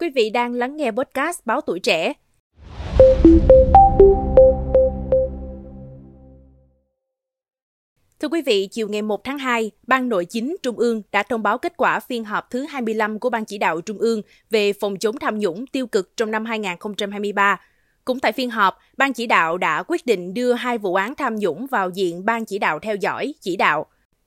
Quý vị đang lắng nghe podcast Báo Tuổi Trẻ. Thưa quý vị, chiều ngày 1 tháng 2, Ban Nội chính Trung ương đã thông báo kết quả phiên họp thứ 25 của Ban Chỉ đạo Trung ương về phòng chống tham nhũng tiêu cực trong năm 2023. Cũng tại phiên họp, Ban Chỉ đạo đã quyết định đưa 2 vụ án tham nhũng vào diện Ban Chỉ đạo theo dõi, chỉ đạo.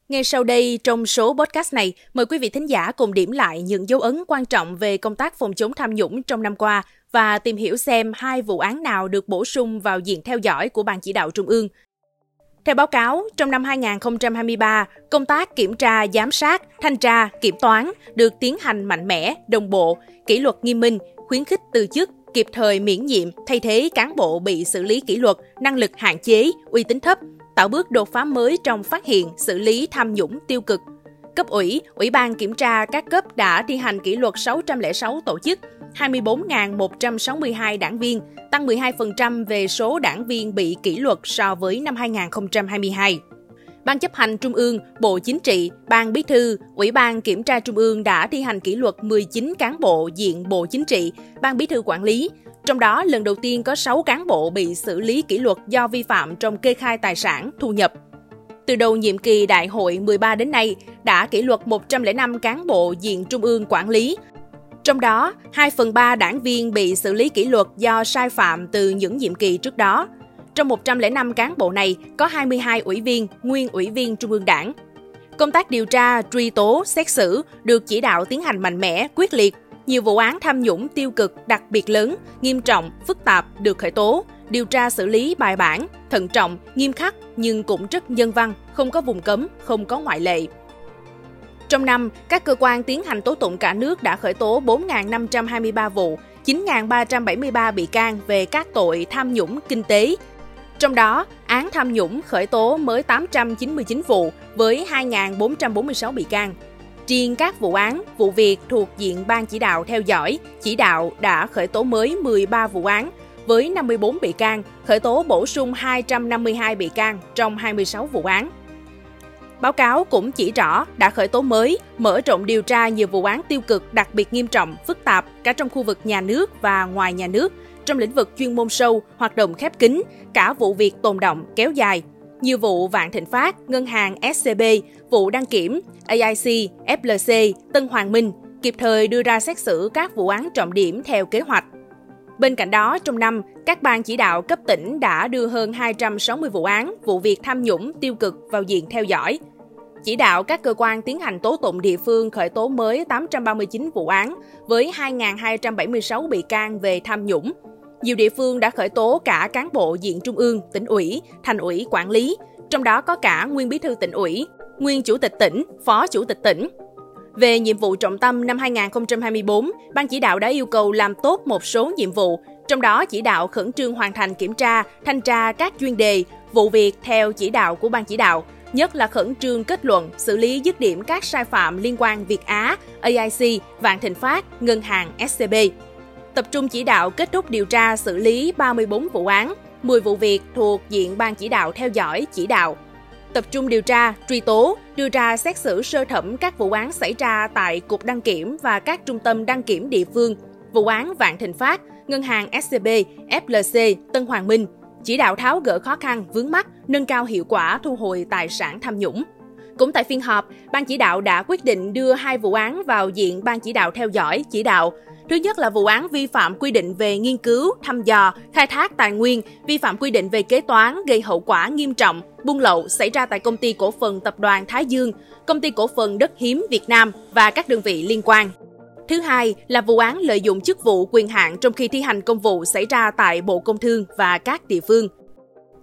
Ngay sau đây, trong số podcast này, mời quý vị thính giả cùng điểm lại những dấu ấn quan trọng về công tác phòng chống tham nhũng trong năm qua và tìm hiểu xem 2 vụ án nào được bổ sung vào diện theo dõi của Ban Chỉ đạo Trung ương. Theo báo cáo, trong năm 2023, công tác kiểm tra, giám sát, thanh tra, kiểm toán được tiến hành mạnh mẽ, đồng bộ, kỷ luật nghiêm minh, khuyến khích từ chức, kịp thời miễn nhiệm, thay thế cán bộ bị xử lý kỷ luật, năng lực hạn chế, uy tín thấp, tạo bước đột phá mới trong phát hiện, xử lý tham nhũng tiêu cực. Cấp ủy, Ủy ban kiểm tra các cấp đã thi hành kỷ luật 606 tổ chức, 24.162 đảng viên, tăng 12% về số đảng viên bị kỷ luật so với năm 2022. Ban chấp hành Trung ương, Bộ Chính trị, Ban Bí thư, Ủy ban Kiểm tra Trung ương đã thi hành kỷ luật 19 cán bộ diện Bộ Chính trị, Ban Bí thư quản lý. Trong đó, lần đầu tiên có 6 cán bộ bị xử lý kỷ luật do vi phạm trong kê khai tài sản, thu nhập. Từ đầu nhiệm kỳ đại hội 13 đến nay, đã kỷ luật 105 cán bộ diện Trung ương quản lý. Trong đó, 2/3 đảng viên bị xử lý kỷ luật do sai phạm từ những nhiệm kỳ trước đó. Trong 105 cán bộ này, có 22 ủy viên, nguyên ủy viên Trung ương Đảng. Công tác điều tra, truy tố, xét xử được chỉ đạo tiến hành mạnh mẽ, quyết liệt. Nhiều vụ án tham nhũng tiêu cực đặc biệt lớn, nghiêm trọng, phức tạp được khởi tố, điều tra xử lý bài bản, thận trọng, nghiêm khắc nhưng cũng rất nhân văn, không có vùng cấm, không có ngoại lệ. Trong năm, các cơ quan tiến hành tố tụng cả nước đã khởi tố 4.523 vụ, 9.373 bị can về các tội tham nhũng kinh tế. Trong đó, án tham nhũng khởi tố mới 899 vụ với 2.446 bị can. Riêng các vụ án, vụ việc thuộc diện Ban Chỉ đạo theo dõi, chỉ đạo đã khởi tố mới 13 vụ án với 54 bị can, khởi tố bổ sung 252 bị can trong 26 vụ án. Báo cáo cũng chỉ rõ đã khởi tố mới, mở rộng điều tra nhiều vụ án tiêu cực đặc biệt nghiêm trọng, phức tạp cả trong khu vực nhà nước và ngoài nhà nước, trong lĩnh vực chuyên môn sâu, hoạt động khép kín, cả vụ việc tồn đọng kéo dài. Như vụ Vạn Thịnh Phát, Ngân hàng SCB, vụ Đăng Kiểm, AIC, FLC, Tân Hoàng Minh, kịp thời đưa ra xét xử các vụ án trọng điểm theo kế hoạch. Bên cạnh đó, trong năm, các ban chỉ đạo cấp tỉnh đã đưa hơn 260 vụ án, vụ việc tham nhũng tiêu cực vào diện theo dõi. Chỉ đạo các cơ quan tiến hành tố tụng địa phương khởi tố mới 839 vụ án với 2.276 bị can về tham nhũng. Nhiều địa phương đã khởi tố cả cán bộ diện Trung ương, tỉnh ủy, thành ủy quản lý, trong đó có cả nguyên bí thư tỉnh ủy, nguyên chủ tịch tỉnh, phó chủ tịch tỉnh. Về nhiệm vụ trọng tâm năm 2024, Ban chỉ đạo đã yêu cầu làm tốt một số nhiệm vụ, trong đó chỉ đạo khẩn trương hoàn thành kiểm tra, thanh tra các chuyên đề, vụ việc theo chỉ đạo của Ban chỉ đạo, nhất là khẩn trương kết luận, xử lý dứt điểm các sai phạm liên quan Việt Á, AIC, Vạn Thịnh Phát, Ngân hàng SCB. Tập trung chỉ đạo kết thúc điều tra xử lý 34 vụ án, 10 vụ việc thuộc diện Ban chỉ đạo theo dõi chỉ đạo. Tập trung điều tra, truy tố, đưa ra xét xử sơ thẩm các vụ án xảy ra tại Cục Đăng Kiểm và các trung tâm đăng kiểm địa phương, vụ án Vạn Thịnh Phát, Ngân hàng SCB, FLC, Tân Hoàng Minh, chỉ đạo tháo gỡ khó khăn, vướng mắc, nâng cao hiệu quả thu hồi tài sản tham nhũng. Cũng tại phiên họp, Ban chỉ đạo đã quyết định đưa 2 vụ án vào diện Ban chỉ đạo theo dõi, chỉ đạo. Thứ nhất là vụ án vi phạm quy định về nghiên cứu, thăm dò, khai thác tài nguyên, vi phạm quy định về kế toán gây hậu quả nghiêm trọng, buôn lậu xảy ra tại Công ty Cổ phần Tập đoàn Thái Dương, Công ty Cổ phần Đất Hiếm Việt Nam và các đơn vị liên quan. Thứ hai là vụ án lợi dụng chức vụ quyền hạn trong khi thi hành công vụ xảy ra tại Bộ Công Thương và các địa phương.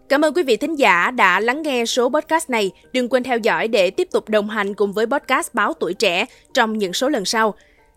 Cảm ơn quý vị thính giả đã lắng nghe số podcast này. Đừng quên theo dõi để tiếp tục đồng hành cùng với podcast Báo Tuổi Trẻ trong những số lần sau.